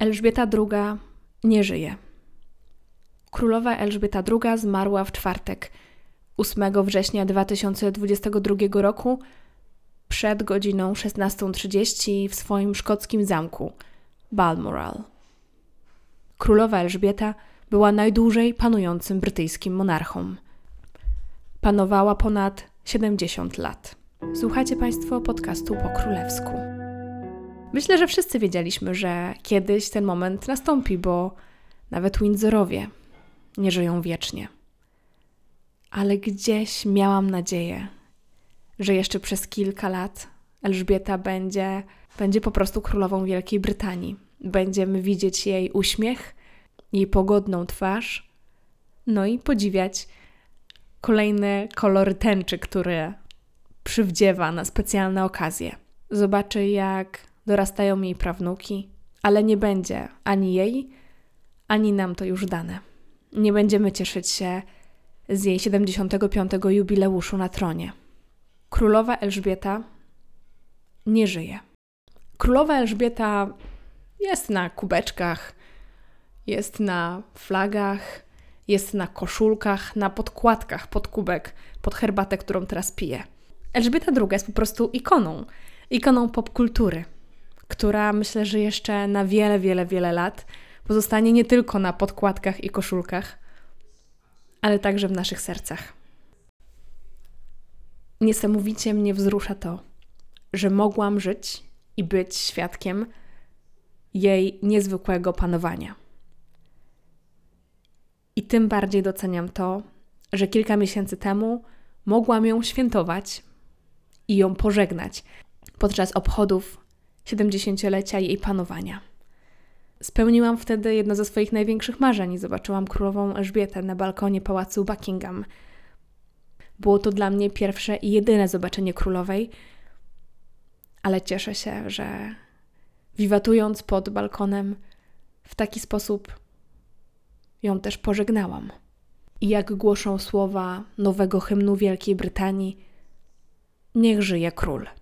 Elżbieta II nie żyje. Królowa Elżbieta II zmarła w czwartek, 8 września 2022 roku, przed godziną 16:30 w swoim szkockim zamku, Balmoral. Królowa Elżbieta była najdłużej panującym brytyjskim monarchą. Panowała ponad 70 lat. Słuchajcie Państwo podcastu Po Królewsku. Myślę, że wszyscy wiedzieliśmy, że kiedyś ten moment nastąpi, bo nawet Windsorowie nie żyją wiecznie. Ale gdzieś miałam nadzieję, że jeszcze przez kilka lat Elżbieta będzie po prostu królową Wielkiej Brytanii. Będziemy widzieć jej uśmiech, jej pogodną twarz, no i podziwiać kolejne kolory tęczy, które przywdziewa na specjalne okazje. Zobaczy, jak dorastają jej prawnuki, ale nie będzie ani jej, ani nam to już dane. Nie będziemy cieszyć się z jej 75. jubileuszu na tronie. Królowa Elżbieta nie żyje. Królowa Elżbieta jest na kubeczkach, jest na flagach, jest na koszulkach, na podkładkach pod kubek, pod herbatę, którą teraz piję. Elżbieta II jest po prostu ikoną popkultury, która myślę, że jeszcze na wiele lat pozostanie nie tylko na podkładkach i koszulkach, ale także w naszych sercach. Niesamowicie mnie wzrusza to, że mogłam żyć i być świadkiem jej niezwykłego panowania. I tym bardziej doceniam to, że kilka miesięcy temu mogłam ją świętować i ją pożegnać podczas obchodów 70-lecia jej panowania. Spełniłam wtedy jedno ze swoich największych marzeń i zobaczyłam królową Elżbietę na balkonie pałacu Buckingham. Było to dla mnie pierwsze i jedyne zobaczenie królowej, ale cieszę się, że wiwatując pod balkonem w taki sposób ją też pożegnałam. I jak głoszą słowa nowego hymnu Wielkiej Brytanii, niech żyje król.